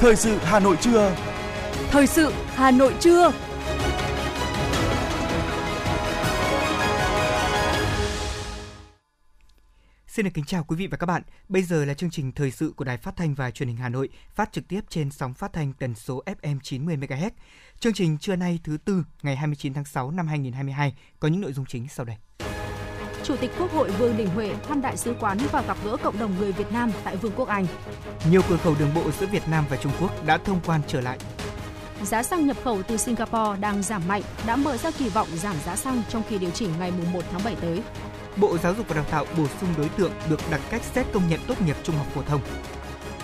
Thời sự Hà Nội trưa. Thời sự Hà Nội trưa. Xin được kính chào quý vị và các bạn. Bây giờ là chương trình thời sự của Đài Phát thanh và Truyền hình Hà Nội, phát trực tiếp trên sóng phát thanh tần số FM 90 MHz. Chương trình trưa nay thứ Tư, ngày 29 tháng 6 năm 2022 có những nội dung chính sau đây. Chủ tịch Quốc hội Vương Đình Huệ thăm đại sứ quán và gặp gỡ cộng đồng người Việt Nam tại Vương quốc Anh. Nhiều cửa khẩu đường bộ giữa Việt Nam và Trung Quốc đã thông quan trở lại. Giá xăng nhập khẩu từ Singapore đang giảm mạnh, đã mở ra kỳ vọng giảm giá xăng trong kỳ điều chỉnh ngày 1 tháng 7 tới. Bộ Giáo dục và Đào tạo bổ sung đối tượng được đặt cách xét công nhận tốt nghiệp trung học phổ thông.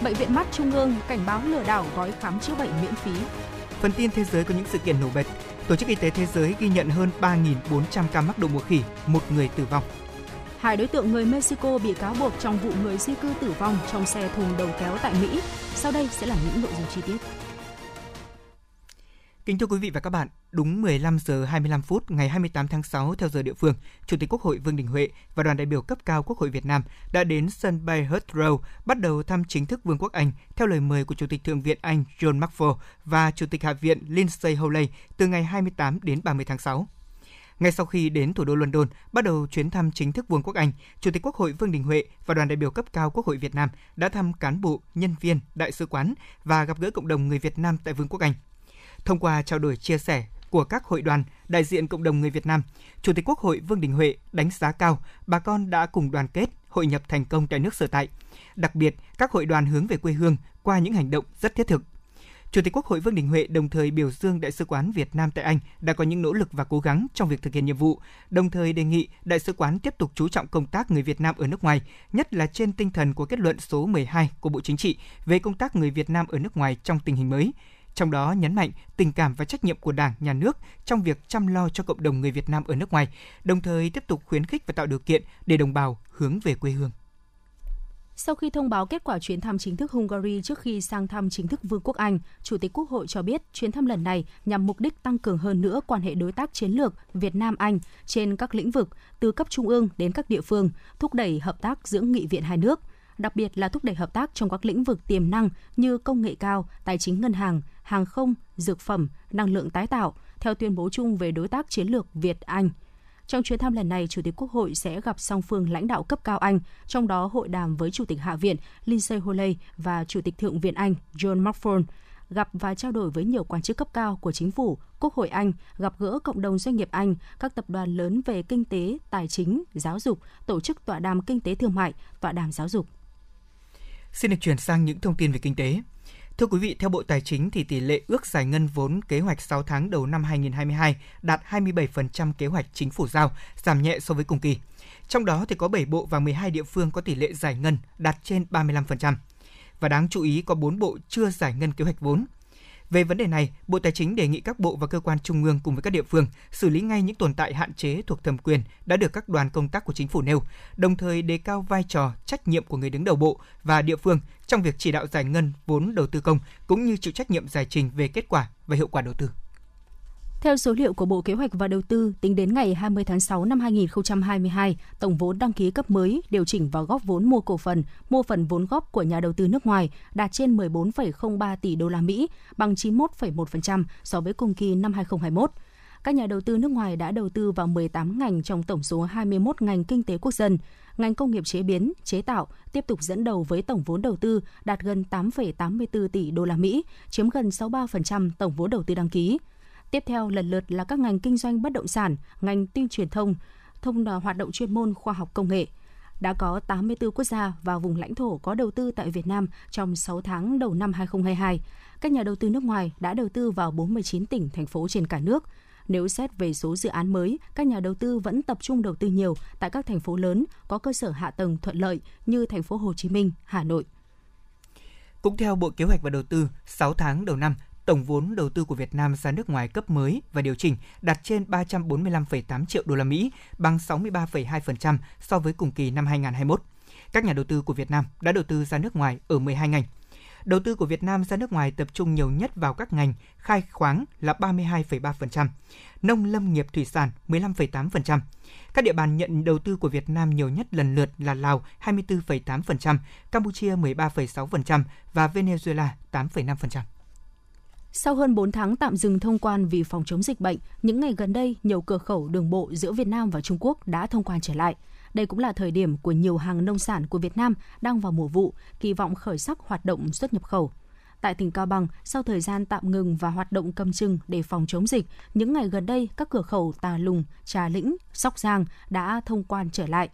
Bệnh viện Mắt Trung ương cảnh báo lừa đảo gói khám chữa bệnh miễn phí. Phần tin thế giới có những sự kiện nổi bật. Tổ chức Y tế Thế giới ghi nhận hơn 3.400 ca mắc đậu mùa khỉ, một người tử vong. Hai đối tượng người Mexico bị cáo buộc trong vụ người di cư tử vong trong xe thùng đầu kéo tại Mỹ. Sau đây sẽ là những nội dung chi tiết. Kính thưa quý vị và các bạn, đúng 15 giờ 25 phút ngày 28 tháng 6 theo giờ địa phương, Chủ tịch Quốc hội Vương Đình Huệ và đoàn đại biểu cấp cao Quốc hội Việt Nam đã đến sân bay Heathrow bắt đầu thăm chính thức Vương quốc Anh theo lời mời của Chủ tịch Thượng viện Anh John McFall và Chủ tịch Hạ viện Lindsay Hoyle từ ngày 28 đến 30 tháng 6. Ngay sau khi đến thủ đô London, bắt đầu chuyến thăm chính thức Vương quốc Anh, Chủ tịch Quốc hội Vương Đình Huệ và đoàn đại biểu cấp cao Quốc hội Việt Nam đã thăm cán bộ, nhân viên, đại sứ quán và gặp gỡ cộng đồng người Việt Nam tại Vương quốc Anh. Thông qua trao đổi chia sẻ của các hội đoàn, đại diện cộng đồng người Việt Nam, Chủ tịch Quốc hội Vương Đình Huệ đánh giá cao bà con đã cùng đoàn kết, hội nhập thành công tại nước sở tại. Đặc biệt, các hội đoàn hướng về quê hương qua những hành động rất thiết thực. Chủ tịch Quốc hội Vương Đình Huệ đồng thời biểu dương Đại sứ quán Việt Nam tại Anh đã có những nỗ lực và cố gắng trong việc thực hiện nhiệm vụ, đồng thời đề nghị Đại sứ quán tiếp tục chú trọng công tác người Việt Nam ở nước ngoài, nhất là trên tinh thần của kết luận số 12 của Bộ Chính trị về công tác người Việt Nam ở nước ngoài trong tình hình mới. Trong đó nhấn mạnh tình cảm và trách nhiệm của Đảng, Nhà nước trong việc chăm lo cho cộng đồng người Việt Nam ở nước ngoài, đồng thời tiếp tục khuyến khích và tạo điều kiện để đồng bào hướng về quê hương. Sau khi thông báo kết quả chuyến thăm chính thức Hungary trước khi sang thăm chính thức Vương quốc Anh, Chủ tịch Quốc hội cho biết chuyến thăm lần này nhằm mục đích tăng cường hơn nữa quan hệ đối tác chiến lược Việt Nam-Anh trên các lĩnh vực, từ cấp trung ương đến các địa phương, thúc đẩy hợp tác giữa nghị viện hai nước. Đặc biệt là thúc đẩy hợp tác trong các lĩnh vực tiềm năng như công nghệ cao, tài chính ngân hàng, hàng không, dược phẩm, năng lượng tái tạo, theo tuyên bố chung về đối tác chiến lược Việt-Anh. Trong chuyến thăm lần này, Chủ tịch Quốc hội sẽ gặp song phương lãnh đạo cấp cao Anh, trong đó hội đàm với Chủ tịch Hạ viện Lindsay Hoyle và Chủ tịch Thượng viện Anh John McFall, gặp và trao đổi với nhiều quan chức cấp cao của chính phủ, Quốc hội Anh, gặp gỡ cộng đồng doanh nghiệp Anh, các tập đoàn lớn về kinh tế, tài chính, giáo dục, tổ chức tọa đàm kinh tế thương mại, tọa đàm giáo dục. Xin được chuyển sang những thông tin về kinh tế. Thưa quý vị, theo Bộ Tài chính thì tỷ lệ ước giải ngân vốn kế hoạch 6 tháng đầu năm 2022 đạt 27% kế hoạch chính phủ giao, giảm nhẹ so với cùng kỳ. Trong đó thì có 7 bộ và 12 địa phương có tỷ lệ giải ngân đạt trên 35%. Và đáng chú ý có 4 bộ chưa giải ngân kế hoạch vốn. Về vấn đề này, Bộ Tài chính đề nghị các bộ và cơ quan trung ương cùng với các địa phương xử lý ngay những tồn tại hạn chế thuộc thẩm quyền đã được các đoàn công tác của chính phủ nêu, đồng thời đề cao vai trò, trách nhiệm của người đứng đầu bộ và địa phương trong việc chỉ đạo giải ngân vốn đầu tư công cũng như chịu trách nhiệm giải trình về kết quả và hiệu quả đầu tư. Theo số liệu của Bộ Kế hoạch và Đầu tư, tính đến ngày 20 tháng 6 năm 2022, tổng vốn đăng ký cấp mới, điều chỉnh và góp vốn mua cổ phần, mua phần vốn góp của nhà đầu tư nước ngoài đạt trên 14,03 tỷ đô la Mỹ, bằng 91,1% so với cùng kỳ năm 2021. Các nhà đầu tư nước ngoài đã đầu tư vào 18 ngành trong tổng số 21 ngành kinh tế quốc dân. Ngành công nghiệp chế biến, chế tạo tiếp tục dẫn đầu với tổng vốn đầu tư đạt gần 8,84 tỷ đô la Mỹ, chiếm gần 63% tổng vốn đầu tư đăng ký. Tiếp theo lần lượt là các ngành kinh doanh bất động sản, ngành tin truyền thông, hoạt động chuyên môn khoa học công nghệ. Đã có 84 quốc gia và vùng lãnh thổ có đầu tư tại Việt Nam trong 6 tháng đầu năm 2022. Các nhà đầu tư nước ngoài đã đầu tư vào 49 tỉnh, thành phố trên cả nước. Nếu xét về số dự án mới, các nhà đầu tư vẫn tập trung đầu tư nhiều tại các thành phố lớn có cơ sở hạ tầng thuận lợi như thành phố Hồ Chí Minh, Hà Nội. Cũng theo Bộ Kế hoạch và Đầu tư, 6 tháng đầu năm, tổng vốn đầu tư của Việt Nam ra nước ngoài cấp mới và điều chỉnh đạt trên 345,8 triệu đô la Mỹ, bằng 63,2% so với cùng kỳ năm 2021. Các nhà đầu tư của Việt Nam đã đầu tư ra nước ngoài ở 12 ngành. Đầu tư của Việt Nam ra nước ngoài tập trung nhiều nhất vào các ngành khai khoáng là 32,3%, nông lâm nghiệp thủy sản 15,8%. Các địa bàn nhận đầu tư của Việt Nam nhiều nhất lần lượt là Lào 24,8%, Campuchia 13,6% và Venezuela 8,5%. Sau hơn 4 tháng tạm dừng thông quan vì phòng chống dịch bệnh, những ngày gần đây, nhiều cửa khẩu đường bộ giữa Việt Nam và Trung Quốc đã thông quan trở lại. Đây cũng là thời điểm của nhiều hàng nông sản của Việt Nam đang vào mùa vụ, kỳ vọng khởi sắc hoạt động xuất nhập khẩu. Tại tỉnh Cao Bằng, sau thời gian tạm ngừng và hoạt động cầm chừng để phòng chống dịch, những ngày gần đây, các cửa khẩu Tà Lùng, Trà Lĩnh, Sóc Giang đã thông quan trở lại.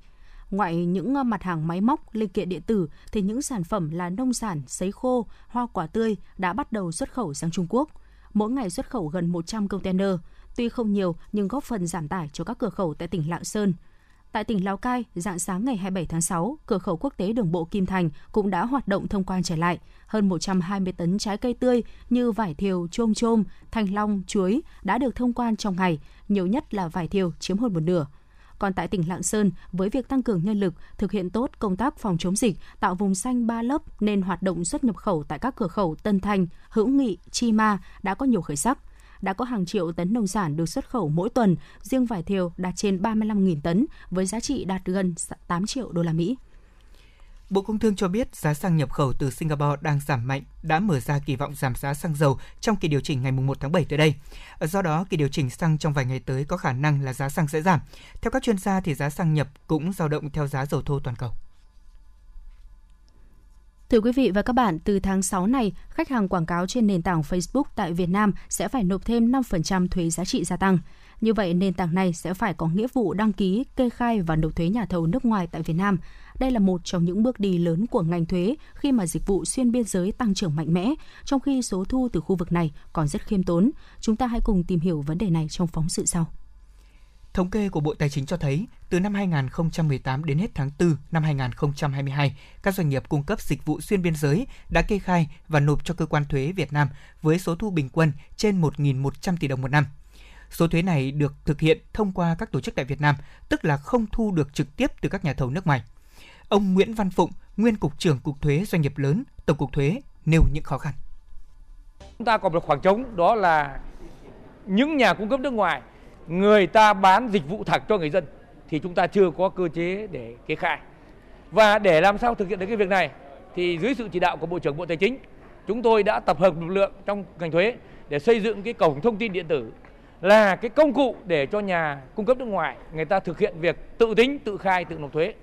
Ngoài những mặt hàng máy móc, linh kiện điện tử, thì những sản phẩm là nông sản, sấy khô, hoa quả tươi đã bắt đầu xuất khẩu sang Trung Quốc. Mỗi ngày xuất khẩu gần 100 container, tuy không nhiều nhưng góp phần giảm tải cho các cửa khẩu tại tỉnh Lạng Sơn. Tại tỉnh Lào Cai, rạng sáng ngày 27 tháng 6, cửa khẩu quốc tế đường bộ Kim Thành cũng đã hoạt động thông quan trở lại. Hơn 120 tấn trái cây tươi như vải thiều, chôm chôm, thanh long, chuối đã được thông quan trong ngày, nhiều nhất là vải thiều chiếm hơn một nửa. Còn tại tỉnh Lạng Sơn, với việc tăng cường nhân lực, thực hiện tốt công tác phòng chống dịch, tạo vùng xanh 3 lớp nên hoạt động xuất nhập khẩu tại các cửa khẩu Tân Thanh, Hữu Nghị, Chi Ma đã có nhiều khởi sắc. Đã có hàng triệu tấn nông sản được xuất khẩu mỗi tuần, riêng vải thiều đạt trên 35.000 tấn với giá trị đạt gần 8 triệu đô la Mỹ. Bộ Công Thương cho biết giá xăng nhập khẩu từ Singapore đang giảm mạnh, đã mở ra kỳ vọng giảm giá xăng dầu trong kỳ điều chỉnh ngày 1 tháng 7 tới đây. Do đó, kỳ điều chỉnh xăng trong vài ngày tới có khả năng là giá xăng sẽ giảm. Theo các chuyên gia, thì giá xăng nhập cũng dao động theo giá dầu thô toàn cầu. Thưa quý vị và các bạn, từ tháng 6 này, khách hàng quảng cáo trên nền tảng Facebook tại Việt Nam sẽ phải nộp thêm 5% thuế giá trị gia tăng. Như vậy, nền tảng này sẽ phải có nghĩa vụ đăng ký, kê khai và nộp thuế nhà thầu nước ngoài tại Việt Nam. Đây là một trong những bước đi lớn của ngành thuế khi mà dịch vụ xuyên biên giới tăng trưởng mạnh mẽ, trong khi số thu từ khu vực này còn rất khiêm tốn. Chúng ta hãy cùng tìm hiểu vấn đề này trong phóng sự sau. Thống kê của Bộ Tài chính cho thấy, từ năm 2018 đến hết tháng 4 năm 2022, các doanh nghiệp cung cấp dịch vụ xuyên biên giới đã kê khai và nộp cho cơ quan thuế Việt Nam với số thu bình quân trên 1.100 tỷ đồng một năm. Số thuế này được thực hiện thông qua các tổ chức tại Việt Nam, tức là không thu được trực tiếp từ các nhà thầu nước ngoài. Ông Nguyễn Văn Phụng, nguyên Cục trưởng Cục Thuế Doanh nghiệp lớn, Tổng cục Thuế, nêu những khó khăn. Chúng ta còn một khoảng trống, đó là những nhà cung cấp nước ngoài, người ta bán dịch vụ thẳng cho người dân thì chúng ta chưa có cơ chế để kê khai. Và để làm sao thực hiện được cái việc này thì dưới sự chỉ đạo của Bộ trưởng Bộ Tài chính, chúng tôi đã tập hợp lực lượng trong ngành thuế để xây dựng cái cổng thông tin điện tử là cái công cụ để cho nhà cung cấp nước ngoài người ta thực hiện việc tự tính, tự khai, tự nộp thuế.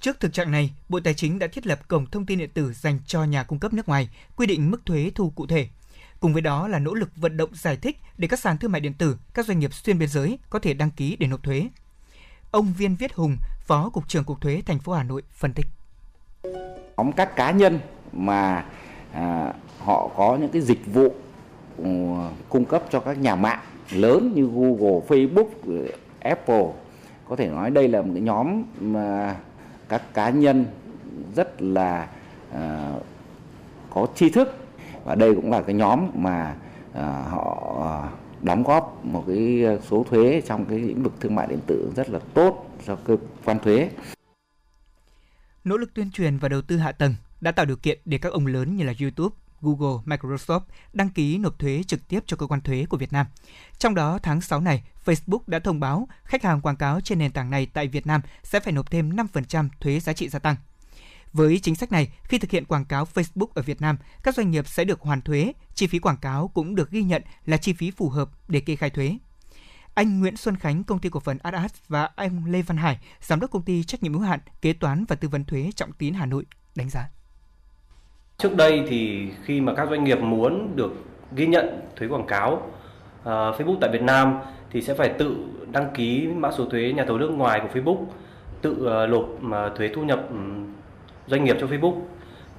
Trước thực trạng này, Bộ Tài chính đã thiết lập cổng thông tin điện tử dành cho nhà cung cấp nước ngoài, quy định mức thuế thu cụ thể. Cùng với đó là nỗ lực vận động giải thích để các sàn thương mại điện tử, các doanh nghiệp xuyên biên giới có thể đăng ký để nộp thuế. Ông Viên Viết Hùng, Phó Cục trưởng Cục Thuế thành phố Hà Nội phân tích. Các cá nhân mà họ có những cái dịch vụ cung cấp cho các nhà mạng lớn như Google, Facebook, Apple, có thể nói đây là một cái nhóm mà các cá nhân rất là có tri thức. Và đây cũng là cái nhóm mà họ đóng góp một cái số thuế trong cái lĩnh vực thương mại điện tử rất là tốt cho cơ quan thuế. Nỗ lực tuyên truyền và đầu tư hạ tầng đã tạo điều kiện để các ông lớn như là YouTube, Google, Microsoft đăng ký nộp thuế trực tiếp cho cơ quan thuế của Việt Nam. Trong đó, tháng 6 này, Facebook đã thông báo khách hàng quảng cáo trên nền tảng này tại Việt Nam sẽ phải nộp thêm 5% thuế giá trị gia tăng. Với chính sách này, khi thực hiện quảng cáo Facebook ở Việt Nam, các doanh nghiệp sẽ được hoàn thuế, chi phí quảng cáo cũng được ghi nhận là chi phí phù hợp để kê khai thuế. Anh Nguyễn Xuân Khánh, Công ty Cổ phần Adas và anh Lê Văn Hải, Giám đốc Công ty Trách nhiệm hữu hạn Kế toán và Tư vấn Thuế Trọng Tín Hà Nội đánh giá. Trước đây thì khi mà các doanh nghiệp muốn được ghi nhận thuế quảng cáo Facebook tại Việt Nam thì sẽ phải tự đăng ký mã số thuế nhà thầu nước ngoài của Facebook, tự nộp thuế thu nhập doanh nghiệp cho Facebook,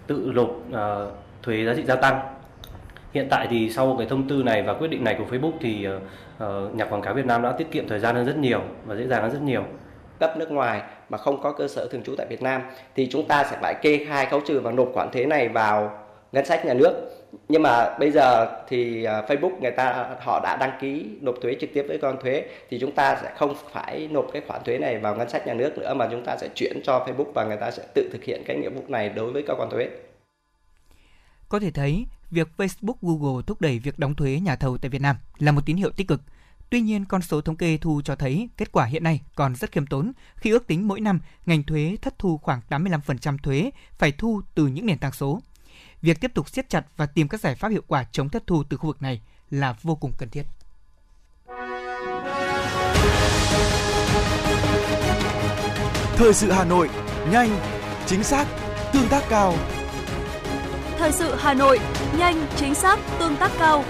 tự nộp thuế giá trị gia tăng. Hiện tại thì sau cái thông tư này và quyết định này của Facebook thì nhà quảng cáo Việt Nam đã tiết kiệm thời gian hơn rất nhiều và dễ dàng hơn rất nhiều. Cấp nước ngoài mà không có cơ sở thường trú tại Việt Nam thì chúng ta sẽ phải kê khai khấu trừ và nộp khoản thuế này vào ngân sách nhà nước. Nhưng mà bây giờ thì Facebook họ đã đăng ký nộp thuế trực tiếp với cơ quan thuế thì chúng ta sẽ không phải nộp cái khoản thuế này vào ngân sách nhà nước nữa mà chúng ta sẽ chuyển cho Facebook và người ta sẽ tự thực hiện cái nghĩa vụ này đối với cơ quan thuế. Có thể thấy, việc Facebook, Google thúc đẩy việc đóng thuế nhà thầu tại Việt Nam là một tín hiệu tích cực. Tuy nhiên, con số thống kê thu cho thấy kết quả hiện nay còn rất khiêm tốn khi ước tính mỗi năm ngành thuế thất thu khoảng 85% thuế phải thu từ những nền tảng số. Việc tiếp tục siết chặt và tìm các giải pháp hiệu quả chống thất thu từ khu vực này là vô cùng cần thiết. Thời sự Hà Nội, nhanh, chính xác, tương tác cao. Thời sự Hà Nội, nhanh, chính xác, tương tác cao.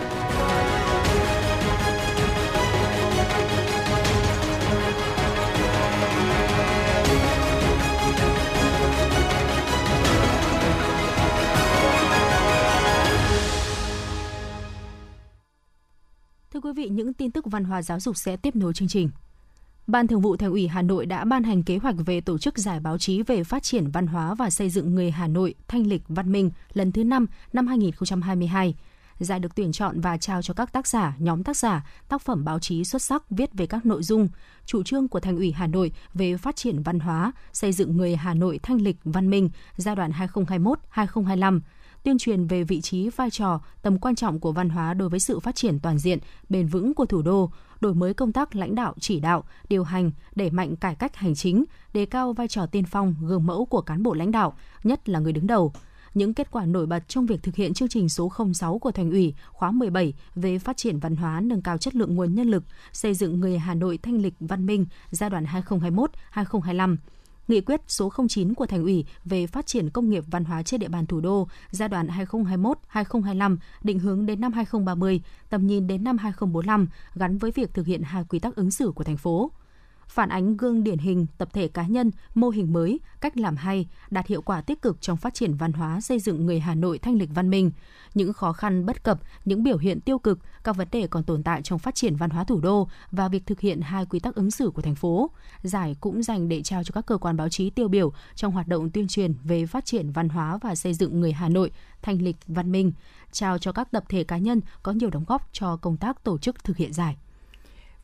Thưa quý vị, những tin tức văn hóa giáo dục sẽ tiếp nối chương trình. Ban Thường vụ Thành ủy Hà Nội đã ban hành kế hoạch về tổ chức giải báo chí về phát triển văn hóa và xây dựng người Hà Nội thanh lịch văn minh lần thứ 5 năm 2022. Giải được tuyển chọn và trao cho các tác giả, nhóm tác giả, tác phẩm báo chí xuất sắc viết về các nội dung, chủ trương của Thành ủy Hà Nội về phát triển văn hóa, xây dựng người Hà Nội thanh lịch văn minh giai đoạn 2021-2025. Tuyên truyền về vị trí, vai trò, tầm quan trọng của văn hóa đối với sự phát triển toàn diện, bền vững của thủ đô, đổi mới công tác lãnh đạo, chỉ đạo, điều hành, đẩy mạnh cải cách hành chính, đề cao vai trò tiên phong, gương mẫu của cán bộ lãnh đạo, nhất là người đứng đầu. Những kết quả nổi bật trong việc thực hiện chương trình số 06 của Thành ủy khóa 17 về phát triển văn hóa, nâng cao chất lượng nguồn nhân lực, xây dựng người Hà Nội thanh lịch văn minh giai đoạn 2021-2025. Nghị quyết số 09 của Thành ủy về phát triển công nghiệp văn hóa trên địa bàn thủ đô giai đoạn 2021-2025 định hướng đến năm 2030, tầm nhìn đến năm 2045 gắn với việc thực hiện hai quy tắc ứng xử của thành phố. Phản ánh gương điển hình, tập thể cá nhân, mô hình mới, cách làm hay, đạt hiệu quả tích cực trong phát triển văn hóa xây dựng người Hà Nội thanh lịch văn minh. Những khó khăn bất cập, những biểu hiện tiêu cực, các vấn đề còn tồn tại trong phát triển văn hóa thủ đô và việc thực hiện hai quy tắc ứng xử của thành phố. Giải cũng dành để trao cho các cơ quan báo chí tiêu biểu trong hoạt động tuyên truyền về phát triển văn hóa và xây dựng người Hà Nội thanh lịch văn minh. Trao cho các tập thể cá nhân có nhiều đóng góp cho công tác tổ chức thực hiện giải.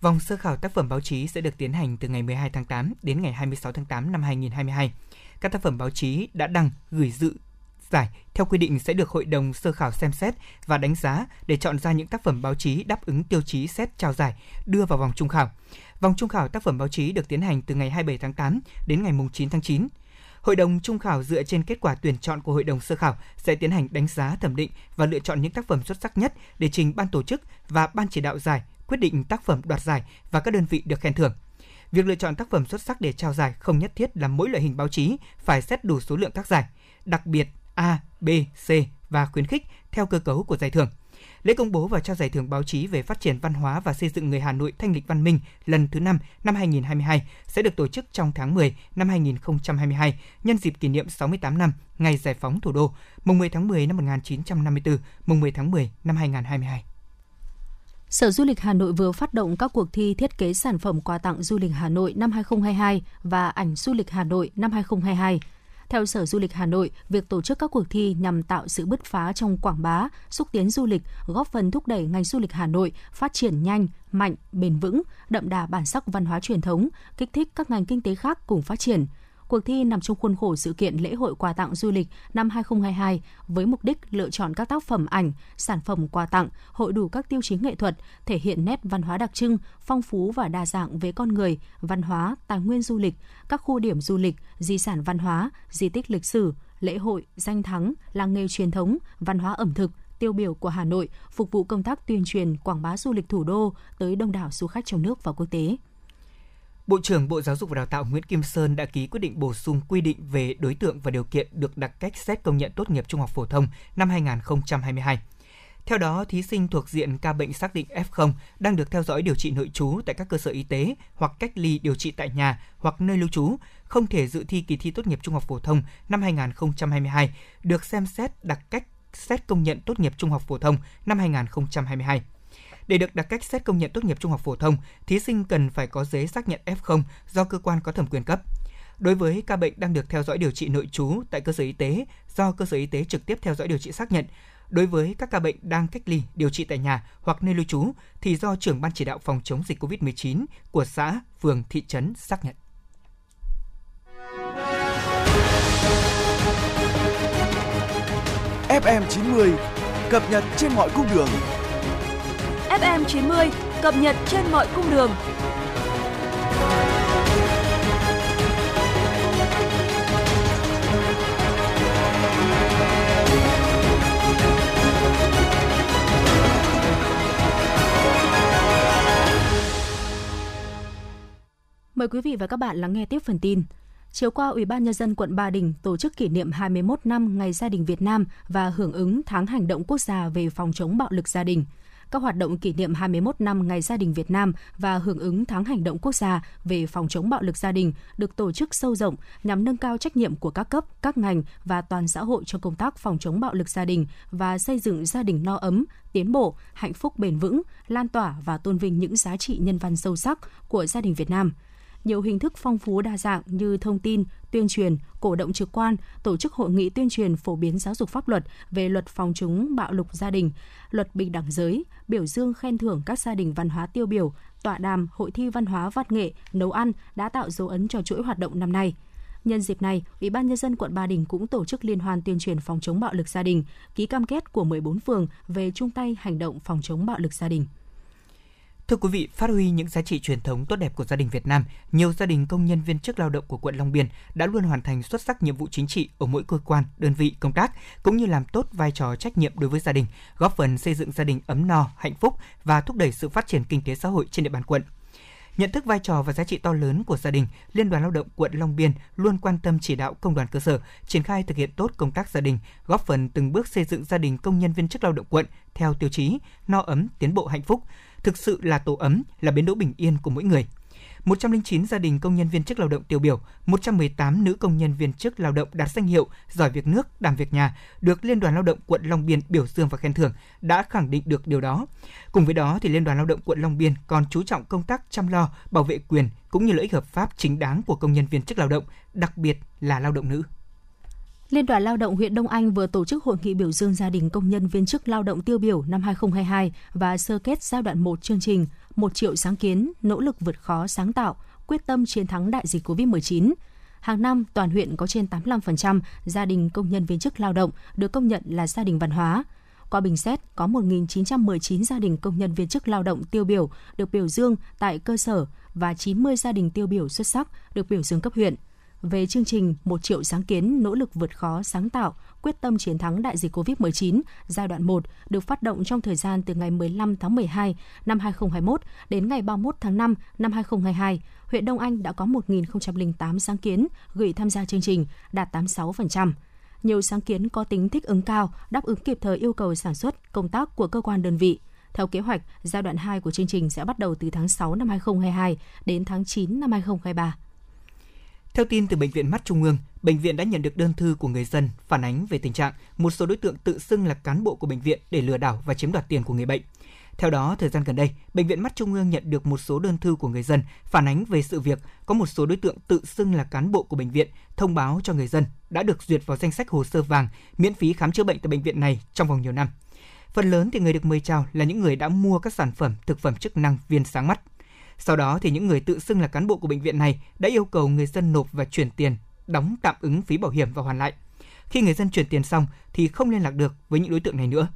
Vòng sơ khảo tác phẩm báo chí sẽ được tiến hành từ ngày 12 tháng 8 đến ngày 26 tháng 8 năm 2022. Các tác phẩm báo chí đã đăng, gửi dự giải theo quy định sẽ được Hội đồng sơ khảo xem xét và đánh giá để chọn ra những tác phẩm báo chí đáp ứng tiêu chí xét trao giải, đưa vào vòng chung khảo. Vòng chung khảo tác phẩm báo chí được tiến hành từ ngày 27 tháng 8 đến ngày 9 tháng 9. Hội đồng chung khảo dựa trên kết quả tuyển chọn của Hội đồng sơ khảo sẽ tiến hành đánh giá, thẩm định và lựa chọn những tác phẩm xuất sắc nhất để trình ban tổ chức và ban chỉ đạo giải quyết định tác phẩm đoạt giải và các đơn vị được khen thưởng. Việc lựa chọn tác phẩm xuất sắc để trao giải không nhất thiết là mỗi loại hình báo chí phải xét đủ số lượng các giải, đặc biệt A, B, C và khuyến khích theo cơ cấu của giải thưởng. Lễ công bố và trao giải thưởng báo chí về phát triển văn hóa và xây dựng người Hà Nội thanh lịch văn minh lần thứ 5 năm 2022 sẽ được tổ chức trong tháng 10 năm 2022 nhân dịp kỷ niệm 68 năm ngày giải phóng thủ đô, mùng 10 tháng 10 năm 1954, mùng 10 tháng 10 năm 2022. Sở Du lịch Hà Nội vừa phát động các cuộc thi thiết kế sản phẩm quà tặng du lịch Hà Nội năm 2022 và ảnh du lịch Hà Nội năm 2022. Theo Sở Du lịch Hà Nội, việc tổ chức các cuộc thi nhằm tạo sự bứt phá trong quảng bá, xúc tiến du lịch, góp phần thúc đẩy ngành du lịch Hà Nội phát triển nhanh, mạnh, bền vững, đậm đà bản sắc văn hóa truyền thống, kích thích các ngành kinh tế khác cùng phát triển. Cuộc thi nằm trong khuôn khổ sự kiện lễ hội quà tặng du lịch năm 2022 với mục đích lựa chọn các tác phẩm ảnh, sản phẩm quà tặng, hội đủ các tiêu chí nghệ thuật, thể hiện nét văn hóa đặc trưng, phong phú và đa dạng về con người, văn hóa, tài nguyên du lịch, các khu điểm du lịch, di sản văn hóa, di tích lịch sử, lễ hội, danh thắng, làng nghề truyền thống, văn hóa ẩm thực, tiêu biểu của Hà Nội, phục vụ công tác tuyên truyền, quảng bá du lịch thủ đô tới đông đảo du khách trong nước và quốc tế. Bộ trưởng Bộ Giáo dục và Đào tạo Nguyễn Kim Sơn đã ký quyết định bổ sung quy định về đối tượng và điều kiện được đặt cách xét công nhận tốt nghiệp trung học phổ thông năm 2022. Theo đó, thí sinh thuộc diện ca bệnh xác định F0 đang được theo dõi điều trị nội trú tại các cơ sở y tế hoặc cách ly điều trị tại nhà hoặc nơi lưu trú, không thể dự thi kỳ thi tốt nghiệp trung học phổ thông năm 2022, được xem xét đặt cách xét công nhận tốt nghiệp trung học phổ thông năm 2022. Để được đặt cách xét công nhận tốt nghiệp trung học phổ thông, thí sinh cần phải có giấy xác nhận F0 do cơ quan có thẩm quyền cấp. Đối với ca bệnh đang được theo dõi điều trị nội trú tại cơ sở y tế do cơ sở y tế trực tiếp theo dõi điều trị xác nhận, đối với các ca bệnh đang cách ly điều trị tại nhà hoặc nơi lưu trú thì do trưởng ban chỉ đạo phòng chống dịch COVID-19 của xã, phường, thị trấn xác nhận. FM90 cập nhật trên mọi cung đường. FM90 cập nhật trên mọi cung đường. Mời quý vị và các bạn lắng nghe tiếp phần tin. Chiều qua, Ủy ban Nhân dân quận Ba Đình tổ chức kỷ niệm 21 năm Ngày Gia đình Việt Nam và hưởng ứng Tháng Hành động Quốc gia về phòng chống bạo lực gia đình. Các hoạt động kỷ niệm 21 năm Ngày Gia đình Việt Nam và hưởng ứng Tháng Hành động Quốc gia về phòng chống bạo lực gia đình được tổ chức sâu rộng nhằm nâng cao trách nhiệm của các cấp, các ngành và toàn xã hội trong công tác phòng chống bạo lực gia đình và xây dựng gia đình no ấm, tiến bộ, hạnh phúc bền vững, lan tỏa và tôn vinh những giá trị nhân văn sâu sắc của gia đình Việt Nam. Nhiều hình thức phong phú đa dạng như thông tin, tuyên truyền, cổ động trực quan, tổ chức hội nghị tuyên truyền phổ biến giáo dục pháp luật về luật phòng chống bạo lực gia đình, luật bình đẳng giới, biểu dương khen thưởng các gia đình văn hóa tiêu biểu, tọa đàm, hội thi văn hóa văn nghệ, nấu ăn đã tạo dấu ấn cho chuỗi hoạt động năm nay. Nhân dịp này, Ủy ban Nhân dân quận Ba Đình cũng tổ chức liên hoan tuyên truyền phòng chống bạo lực gia đình, ký cam kết của 14 phường về chung tay hành động phòng chống bạo lực gia đình. Thưa quý vị, phát huy những giá trị truyền thống tốt đẹp của gia đình Việt Nam, nhiều gia đình công nhân viên chức lao động của quận Long Biên đã luôn hoàn thành xuất sắc nhiệm vụ chính trị ở mỗi cơ quan, đơn vị công tác, cũng như làm tốt vai trò trách nhiệm đối với gia đình, góp phần xây dựng gia đình ấm no, hạnh phúc và thúc đẩy sự phát triển kinh tế xã hội trên địa bàn quận. Nhận thức vai trò và giá trị to lớn của gia đình, Liên đoàn Lao động quận Long Biên luôn quan tâm chỉ đạo công đoàn cơ sở triển khai thực hiện tốt công tác gia đình, góp phần từng bước xây dựng gia đình công nhân viên chức lao động quận theo tiêu chí no ấm, tiến bộ, hạnh phúc, thực sự là tổ ấm, là bến đỗ bình yên của mỗi người. 109 gia đình công nhân viên chức lao động tiêu biểu, 118 nữ công nhân viên chức lao động đạt danh hiệu giỏi việc nước, đảm việc nhà được Liên đoàn Lao động quận Long Biên biểu dương và khen thưởng đã khẳng định được điều đó. Cùng với đó thì Liên đoàn Lao động quận Long Biên còn chú trọng công tác chăm lo, bảo vệ quyền cũng như lợi ích hợp pháp chính đáng của công nhân viên chức lao động, đặc biệt là lao động nữ. Liên đoàn Lao động huyện Đông Anh vừa tổ chức hội nghị biểu dương gia đình công nhân viên chức lao động tiêu biểu năm 2022 và sơ kết giai đoạn 1 chương trình 1 triệu sáng kiến, nỗ lực vượt khó sáng tạo, quyết tâm chiến thắng đại dịch COVID-19. Hàng năm, toàn huyện có trên 85% gia đình công nhân viên chức lao động được công nhận là gia đình văn hóa. Qua bình xét, có 1.919 gia đình công nhân viên chức lao động tiêu biểu được biểu dương tại cơ sở và 90 gia đình tiêu biểu xuất sắc được biểu dương cấp huyện. Về chương trình 1 triệu sáng kiến, nỗ lực vượt khó, sáng tạo, quyết tâm chiến thắng đại dịch COVID-19 giai đoạn 1 được phát động trong thời gian từ ngày 15 tháng 12 năm 2021 đến ngày 31 tháng 5 năm 2022, huyện Đông Anh đã có 1.008 sáng kiến gửi tham gia chương trình, đạt 86%. Nhiều sáng kiến có tính thích ứng cao, đáp ứng kịp thời yêu cầu sản xuất, công tác của cơ quan đơn vị. Theo kế hoạch, giai đoạn 2 của chương trình sẽ bắt đầu từ tháng 6 năm 2022 đến tháng 9 năm 2023. Theo tin từ Bệnh viện Mắt Trung ương, bệnh viện đã nhận được đơn thư của người dân phản ánh về tình trạng một số đối tượng tự xưng là cán bộ của bệnh viện để lừa đảo và chiếm đoạt tiền của người bệnh. Theo đó, thời gian gần đây, Bệnh viện Mắt Trung ương nhận được một số đơn thư của người dân phản ánh về sự việc có một số đối tượng tự xưng là cán bộ của bệnh viện thông báo cho người dân đã được duyệt vào danh sách hồ sơ vàng miễn phí khám chữa bệnh tại bệnh viện này trong vòng nhiều năm. Phần lớn thì người được mời chào là những người đã mua các sản phẩm thực phẩm chức năng viên sáng mắt. Sau đó thì những người tự xưng là cán bộ của bệnh viện này đã yêu cầu người dân nộp và chuyển tiền, đóng tạm ứng phí bảo hiểm và hoàn lại. Khi người dân chuyển tiền xong thì không liên lạc được với những đối tượng này nữa.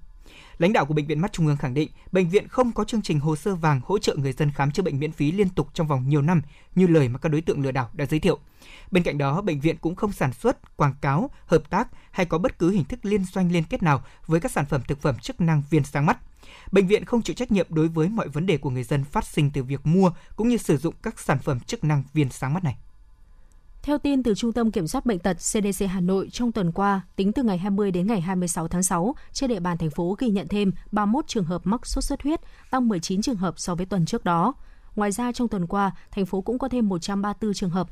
Lãnh đạo của Bệnh viện Mắt Trung ương khẳng định, bệnh viện không có chương trình hồ sơ vàng hỗ trợ người dân khám chữa bệnh miễn phí liên tục trong vòng nhiều năm như lời mà các đối tượng lừa đảo đã giới thiệu. Bên cạnh đó, bệnh viện cũng không sản xuất, quảng cáo, hợp tác hay có bất cứ hình thức liên doanh liên kết nào với các sản phẩm thực phẩm chức năng viên sáng mắt. Bệnh viện không chịu trách nhiệm đối với mọi vấn đề của người dân phát sinh từ việc mua cũng như sử dụng các sản phẩm chức năng viên sáng mắt này. Theo tin từ Trung tâm Kiểm soát Bệnh tật CDC Hà Nội, trong tuần qua, tính từ ngày 20 đến ngày 26 tháng 6, trên địa bàn thành phố ghi nhận thêm 31 trường hợp mắc sốt xuất huyết, tăng 19 trường hợp so với tuần trước đó. Ngoài ra, trong tuần qua, thành phố cũng có thêm 134 trường hợp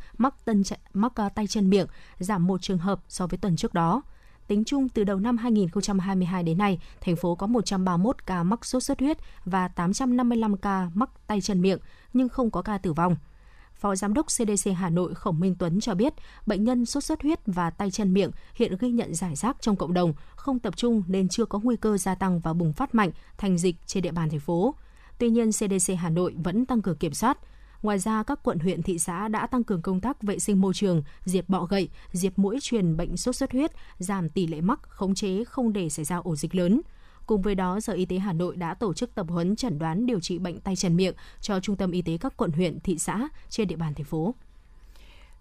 mắc tay chân miệng, giảm 1 trường hợp so với tuần trước đó. Tính chung từ đầu năm 2022 đến nay, thành phố có 131 ca mắc sốt xuất huyết và 855 ca mắc tay chân miệng, nhưng không có ca tử vong. Phó Giám đốc CDC Hà Nội Khổng Minh Tuấn cho biết, bệnh nhân sốt xuất huyết và tay chân miệng hiện ghi nhận rải rác trong cộng đồng, không tập trung nên chưa có nguy cơ gia tăng và bùng phát mạnh thành dịch trên địa bàn thành phố. Tuy nhiên, CDC Hà Nội vẫn tăng cường kiểm soát. Ngoài ra, các quận, huyện, thị xã đã tăng cường công tác vệ sinh môi trường, diệt bọ gậy, diệt muỗi truyền bệnh sốt xuất huyết, giảm tỷ lệ mắc, khống chế không để xảy ra ổ dịch lớn. Cùng với đó, Sở Y tế Hà Nội đã tổ chức tập huấn chẩn đoán điều trị bệnh tay chân miệng cho trung tâm y tế các quận, huyện, thị xã trên địa bàn thành phố.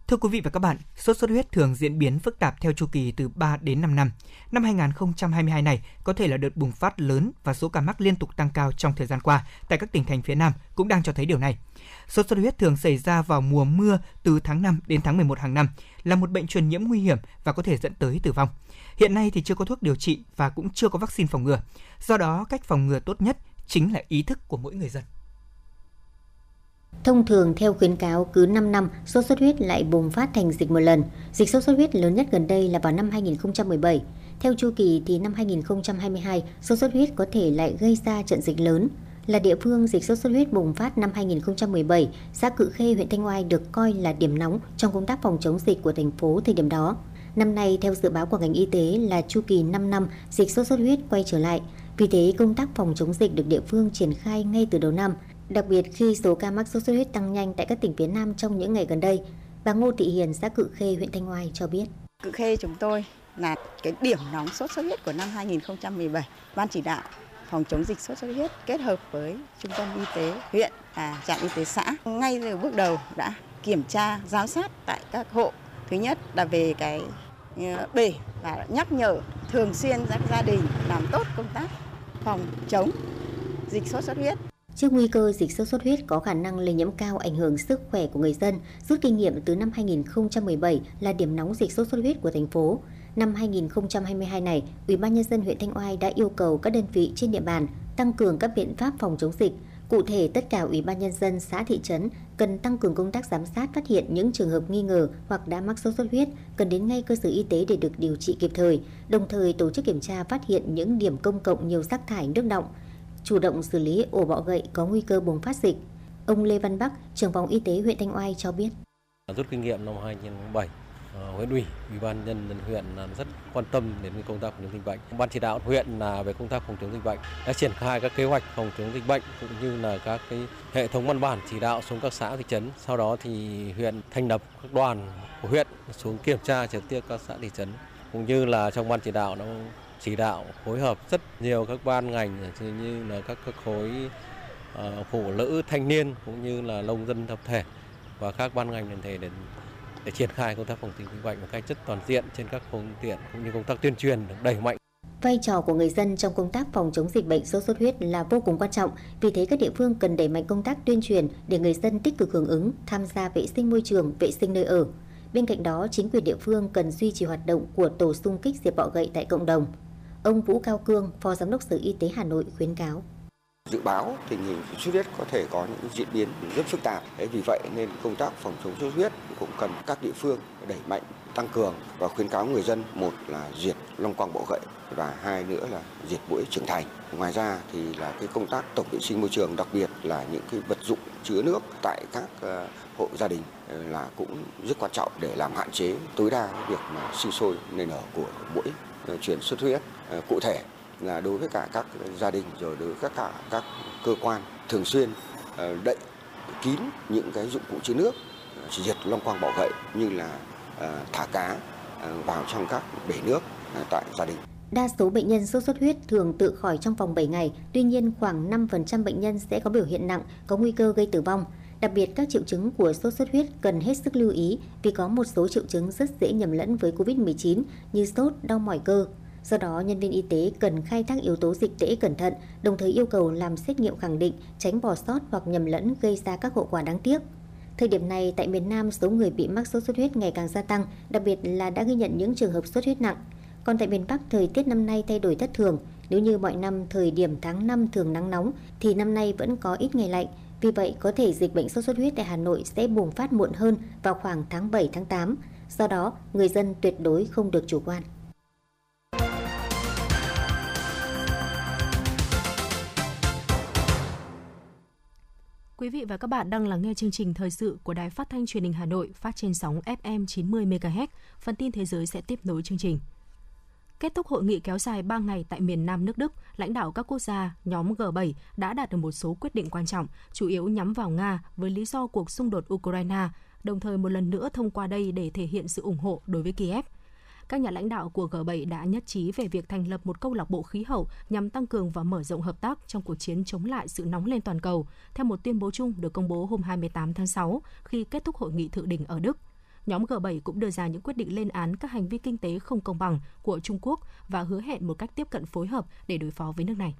Thưa quý vị và các bạn, sốt xuất huyết thường diễn biến phức tạp theo chu kỳ từ 3 đến 5 năm. Năm 2022 này có thể là đợt bùng phát lớn và số ca mắc liên tục tăng cao trong thời gian qua tại các tỉnh thành phía Nam cũng đang cho thấy điều này. Sốt xuất huyết thường xảy ra vào mùa mưa từ tháng 5 đến tháng 11 hàng năm, là một bệnh truyền nhiễm nguy hiểm và có thể dẫn tới tử vong. Hiện nay thì chưa có thuốc điều trị và cũng chưa có vaccine phòng ngừa. Do đó, cách phòng ngừa tốt nhất chính là ý thức của mỗi người dân. Thông thường theo khuyến cáo cứ 5 năm sốt xuất huyết lại bùng phát thành dịch một lần. Dịch sốt xuất huyết lớn nhất gần đây là vào năm 2017. Theo chu kỳ thì năm 2022 sốt xuất huyết có thể lại gây ra trận dịch lớn. Là địa phương dịch sốt xuất huyết bùng phát năm 2017, xã Cự Khê, huyện Thanh Oai được coi là điểm nóng trong công tác phòng chống dịch của thành phố thời điểm đó. Năm nay theo dự báo của ngành y tế là chu kỳ 5 năm dịch sốt xuất huyết quay trở lại. Vì thế công tác phòng chống dịch được địa phương triển khai ngay từ đầu năm. Đặc biệt khi số ca mắc sốt xuất huyết tăng nhanh tại các tỉnh phía Nam trong những ngày gần đây, bà Ngô Thị Hiền, xã Cự Khê, huyện Thanh Oai cho biết. Cự Khê chúng tôi là cái điểm nóng sốt xuất huyết của năm 2017. Ban chỉ đạo phòng chống dịch sốt xuất huyết kết hợp với trung tâm y tế huyện và trạm y tế xã ngay từ bước đầu đã kiểm tra, giám sát tại các hộ. Thứ nhất là về cái bể và nhắc nhở thường xuyên các gia đình làm tốt công tác phòng chống dịch sốt xuất huyết. Trước nguy cơ dịch sốt xuất huyết có khả năng lây nhiễm cao ảnh hưởng sức khỏe của người dân, rút kinh nghiệm từ năm 2017 là điểm nóng dịch sốt xuất huyết của thành phố. Năm 2022 này, Ủy ban nhân dân huyện Thanh Oai đã yêu cầu các đơn vị trên địa bàn tăng cường các biện pháp phòng chống dịch. Cụ thể, tất cả Ủy ban nhân dân xã thị trấn cần tăng cường công tác giám sát phát hiện những trường hợp nghi ngờ hoặc đã mắc sốt xuất huyết, cần đến ngay cơ sở y tế để được điều trị kịp thời, đồng thời tổ chức kiểm tra phát hiện những điểm công cộng nhiều rác thải nước đọng, chủ động xử lý ổ bọ gậy có nguy cơ bùng phát dịch. Ông Lê Văn Bắc, trưởng phòng y tế huyện Thanh Oai cho biết. Rút kinh nghiệm năm 2007, huyện ủy, Ủy ban nhân dân huyện rất quan tâm đến công tác phòng chống dịch bệnh. Ban chỉ đạo huyện là về công tác phòng chống dịch bệnh đã triển khai các kế hoạch phòng chống dịch bệnh cũng như là các cái hệ thống văn bản chỉ đạo xuống các xã thị trấn. Sau đó thì huyện thành lập các đoàn của huyện xuống kiểm tra trực tiếp các xã thị trấn cũng như là trong ban chỉ đạo nó chỉ đạo phối hợp rất nhiều các ban ngành như là các khối phụ nữ, thanh niên cũng như là nông dân tập thể và các ban ngành đoàn thể để triển khai công tác phòng chống dịch bệnh một cách rất toàn diện trên các phương tiện cũng như công tác tuyên truyền được đẩy mạnh. Vai trò của người dân trong công tác phòng chống dịch bệnh sốt xuất huyết là vô cùng quan trọng, vì thế các địa phương cần đẩy mạnh công tác tuyên truyền để người dân tích cực hưởng ứng, tham gia vệ sinh môi trường, vệ sinh nơi ở. Bên cạnh đó, chính quyền địa phương cần duy trì hoạt động của tổ xung kích diệt bọ gậy tại cộng đồng. Ông Vũ Cao Cương, Phó Giám đốc Sở Y tế Hà Nội khuyến cáo. Dự báo tình hình sốt xuất huyết có thể có những diễn biến rất phức tạp. Vì vậy nên công tác phòng chống sốt xuất huyết cũng cần các địa phương đẩy mạnh, tăng cường và khuyến cáo người dân, một là diệt long quăng bọ gậy và hai nữa là diệt muỗi trưởng thành. Ngoài ra thì là cái công tác tổng vệ sinh môi trường, đặc biệt là những cái vật dụng chứa nước tại các hộ gia đình là cũng rất quan trọng để làm hạn chế tối đa việc mà sinh sôi nảy nở của muỗi truyền sốt huyết. Cụ thể là đối với cả các gia đình rồi đối với các cơ quan thường xuyên đậy kín những cái dụng cụ chứa nước, diệt long quăng bọ gậy như là thả cá vào trong các bể nước tại gia đình. Đa số bệnh nhân sốt xuất huyết thường tự khỏi trong vòng 7 ngày, tuy nhiên khoảng 5% bệnh nhân sẽ có biểu hiện nặng, có nguy cơ gây tử vong. Đặc biệt các triệu chứng của sốt xuất huyết cần hết sức lưu ý vì có một số triệu chứng rất dễ nhầm lẫn với Covid-19 như sốt, đau mỏi cơ. Do đó, nhân viên y tế cần khai thác yếu tố dịch tễ cẩn thận, đồng thời yêu cầu làm xét nghiệm khẳng định, tránh bỏ sót hoặc nhầm lẫn gây ra các hậu quả đáng tiếc. Thời điểm này, tại miền Nam, số người bị mắc sốt xuất huyết ngày càng gia tăng, đặc biệt là đã ghi nhận những trường hợp sốt huyết nặng. Còn tại miền Bắc, thời tiết năm nay thay đổi thất thường. Nếu như mọi năm thời điểm tháng 5 thường nắng nóng, thì năm nay vẫn có ít ngày lạnh. Vì vậy, có thể dịch bệnh sốt xuất huyết tại Hà Nội sẽ bùng phát muộn hơn vào khoảng tháng 7-8. Do đó, người dân tuyệt đối không được chủ quan. Quý vị và các bạn đang lắng nghe chương trình thời sự của Đài Phát thanh Truyền hình Hà Nội phát trên sóng FM 90 MHz. Phần tin thế giới sẽ tiếp nối chương trình. Kết thúc hội nghị kéo dài 3 ngày tại miền Nam nước Đức, lãnh đạo các quốc gia nhóm G7 đã đạt được một số quyết định quan trọng, chủ yếu nhắm vào Nga với lý do cuộc xung đột Ukraine, đồng thời một lần nữa thông qua đây để thể hiện sự ủng hộ đối với Kiev. Các nhà lãnh đạo của G7 đã nhất trí về việc thành lập một câu lạc bộ khí hậu nhằm tăng cường và mở rộng hợp tác trong cuộc chiến chống lại sự nóng lên toàn cầu, theo một tuyên bố chung được công bố hôm 28 tháng 6 khi kết thúc hội nghị thượng đỉnh ở Đức. Nhóm G7 cũng đưa ra những quyết định lên án các hành vi kinh tế không công bằng của Trung Quốc và hứa hẹn một cách tiếp cận phối hợp để đối phó với nước này.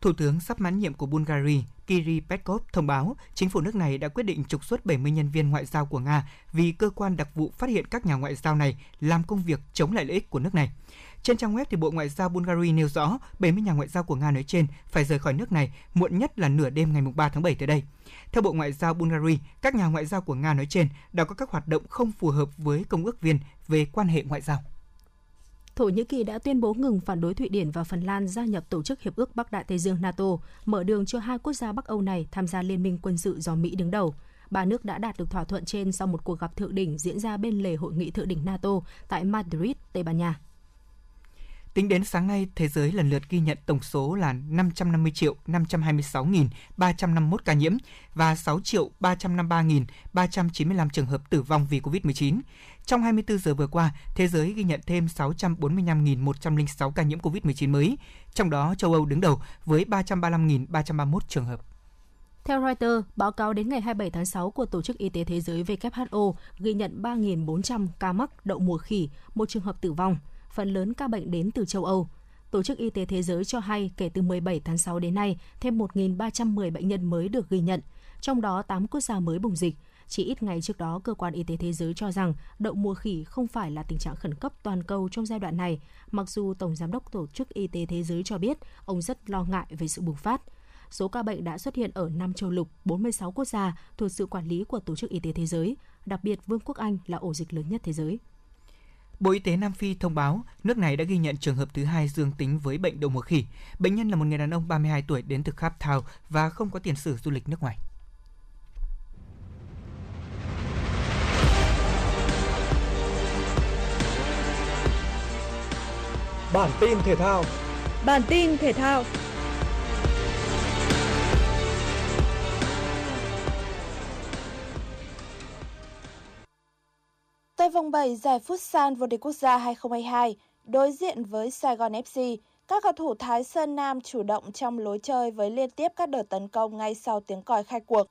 Thủ tướng sắp mãn nhiệm của Bulgaria, Kiril Petkov thông báo chính phủ nước này đã quyết định trục xuất 70 nhân viên ngoại giao của Nga vì cơ quan đặc vụ phát hiện các nhà ngoại giao này làm công việc chống lại lợi ích của nước này. Trên trang web thì Bộ Ngoại giao Bulgaria nêu rõ 70 nhà ngoại giao của Nga nói trên phải rời khỏi nước này muộn nhất là nửa đêm ngày 3 tháng 7 tới đây. Theo Bộ Ngoại giao Bulgaria, các nhà ngoại giao của Nga nói trên đã có các hoạt động không phù hợp với Công ước Viên về quan hệ ngoại giao. Thổ Nhĩ Kỳ đã tuyên bố ngừng phản đối Thụy Điển và Phần Lan gia nhập Tổ chức Hiệp ước Bắc Đại Tây Dương NATO, mở đường cho hai quốc gia Bắc Âu này tham gia liên minh quân sự do Mỹ đứng đầu. Ba nước đã đạt được thỏa thuận trên sau một cuộc gặp thượng đỉnh diễn ra bên lề Hội nghị Thượng đỉnh NATO tại Madrid, Tây Ban Nha. Tính đến sáng nay, thế giới lần lượt ghi nhận tổng số là 550.526.351 ca nhiễm và 6.353.395 trường hợp tử vong vì COVID-19. Trong 24 giờ vừa qua, thế giới ghi nhận thêm 645.106 ca nhiễm COVID-19 mới, trong đó châu Âu đứng đầu với 335.331 trường hợp. Theo Reuters, báo cáo đến ngày 27 tháng 6 của Tổ chức Y tế Thế giới WHO ghi nhận 3.400 ca mắc đậu mùa khỉ, một trường hợp tử vong. Phần lớn ca bệnh đến từ châu Âu. Tổ chức Y tế Thế giới cho hay kể từ 17 tháng 6 đến nay, thêm 1.310 bệnh nhân mới được ghi nhận, trong đó 8 quốc gia mới bùng dịch. Chỉ ít ngày trước đó, Cơ quan Y tế Thế giới cho rằng đậu mùa khỉ không phải là tình trạng khẩn cấp toàn cầu trong giai đoạn này, mặc dù Tổng Giám đốc Tổ chức Y tế Thế giới cho biết ông rất lo ngại về sự bùng phát. Số ca bệnh đã xuất hiện ở 5 châu lục, 46 quốc gia thuộc sự quản lý của Tổ chức Y tế Thế giới, đặc biệt Vương quốc Anh là ổ dịch lớn nhất thế giới. Bộ Y tế Nam Phi thông báo nước này đã ghi nhận trường hợp thứ 2 dương tính với bệnh đậu mùa khỉ. Bệnh nhân là một người đàn ông 32 tuổi đến từ Cape Town và không có tiền sử du lịch nước ngoài. Bản tin thể thao. Tại vòng 7 giải Futsal vô địch quốc gia 2022, đối diện với Sài Gòn FC, các cầu thủ Thái Sơn Nam chủ động trong lối chơi với liên tiếp các đợt tấn công ngay sau tiếng còi khai cuộc.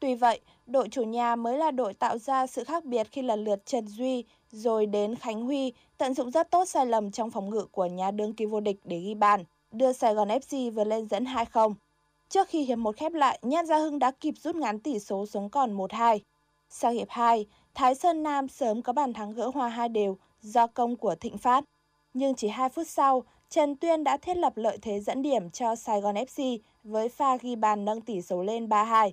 Tuy vậy, đội chủ nhà mới là đội tạo ra sự khác biệt khi lần lượt Trần Duy rồi đến Khánh Huy tận dụng rất tốt sai lầm trong phòng ngự của nhà đương kim vô địch để ghi bàn, đưa Sài Gòn FC vượt lên dẫn 2-0. Trước khi hiệp 1 khép lại, Nhan Gia Hưng đã kịp rút ngắn tỷ số xuống còn 1-2. Sang hiệp 2, Thái Sơn Nam sớm có bàn thắng gỡ hòa 2-2 do công của Thịnh Phát. Nhưng chỉ 2 phút sau, Trần Tuyên đã thiết lập lợi thế dẫn điểm cho Sài Gòn FC với pha ghi bàn nâng tỷ số lên 3-2.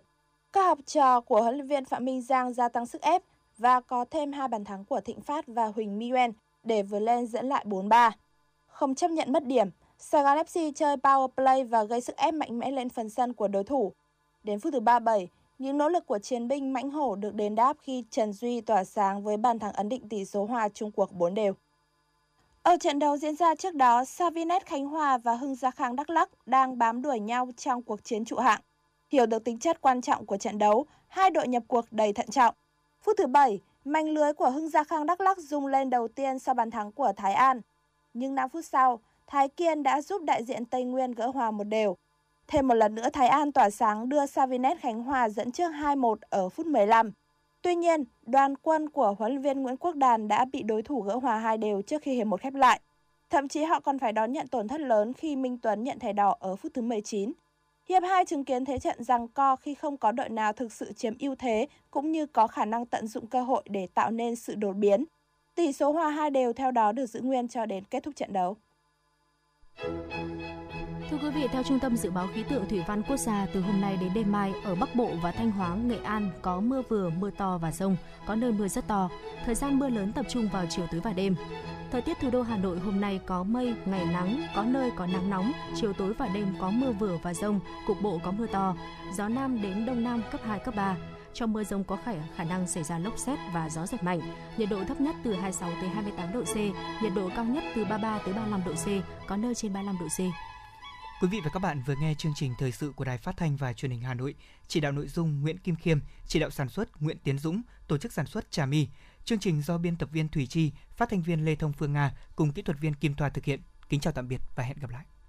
Các học trò của huấn luyện viên Phạm Minh Giang gia tăng sức ép và có thêm 2 bàn thắng của Thịnh Phát và Huỳnh Miguel để vượt lên dẫn lại 4-3. Không chấp nhận mất điểm, Sài Gòn FC chơi power play và gây sức ép mạnh mẽ lên phần sân của đối thủ. Đến phút thứ 37, những nỗ lực của chiến binh Mãnh Hổ được đền đáp khi Trần Duy tỏa sáng với bàn thắng ấn định tỷ số hòa chung cuộc 4-4. Ở trận đấu diễn ra trước đó, Savinets Khánh Hòa và Hưng Gia Khang Đắk Lắk đang bám đuổi nhau trong cuộc chiến trụ hạng. Hiểu được tính chất quan trọng của trận đấu, hai đội nhập cuộc đầy thận trọng. Phút thứ 7, mảnh lưới của Hưng Gia Khang Đắk Lắk rung lên đầu tiên sau bàn thắng của Thái An. Nhưng 5 phút sau, Thái Kiên đã giúp đại diện Tây Nguyên gỡ hòa 1-1. Thêm một lần nữa, Thái An tỏa sáng đưa Savinets Khánh Hòa dẫn trước 2-1 ở phút 15. Tuy nhiên, đoàn quân của huấn luyện viên Nguyễn Quốc Đàn đã bị đối thủ gỡ hòa 2-2 trước khi hiệp 1 khép lại. Thậm chí họ còn phải đón nhận tổn thất lớn khi Minh Tuấn nhận thẻ đỏ ở phút thứ 19. Hiệp 2 chứng kiến thế trận giằng co khi không có đội nào thực sự chiếm ưu thế cũng như có khả năng tận dụng cơ hội để tạo nên sự đột biến. Tỷ số hòa 2-2 theo đó được giữ nguyên cho đến kết thúc trận đấu. Thưa quý vị, theo Trung tâm Dự báo Khí tượng Thủy văn Quốc gia, từ hôm nay đến đêm mai, ở Bắc Bộ và Thanh Hóa, Nghệ An có mưa vừa, mưa to và dông, có nơi mưa rất to. Thời gian mưa lớn tập trung vào chiều tối và đêm. Thời tiết thủ đô Hà Nội hôm nay có mây, ngày nắng, có nơi có nắng nóng, chiều tối và đêm có mưa vừa và dông, cục bộ có mưa to. Gió Nam đến Đông Nam cấp 2, cấp 3. Trong mưa dông có khả năng xảy ra lốc sét và gió giật mạnh. Nhiệt độ thấp nhất từ 26 tới 28 độ C, nhiệt độ cao nhất từ 33 tới 35 độ C, có nơi trên 35 độ C. Quý vị và các bạn vừa nghe chương trình thời sự của Đài Phát thanh và Truyền hình Hà Nội, chỉ đạo nội dung Nguyễn Kim Khiêm, chỉ đạo sản xuất Nguyễn Tiến Dũng, tổ chức sản xuất Trà My. Chương trình do biên tập viên Thủy Chi, phát thanh viên Lê Thông Phương Nga cùng kỹ thuật viên Kim Thoa thực hiện. Kính chào tạm biệt và hẹn gặp lại.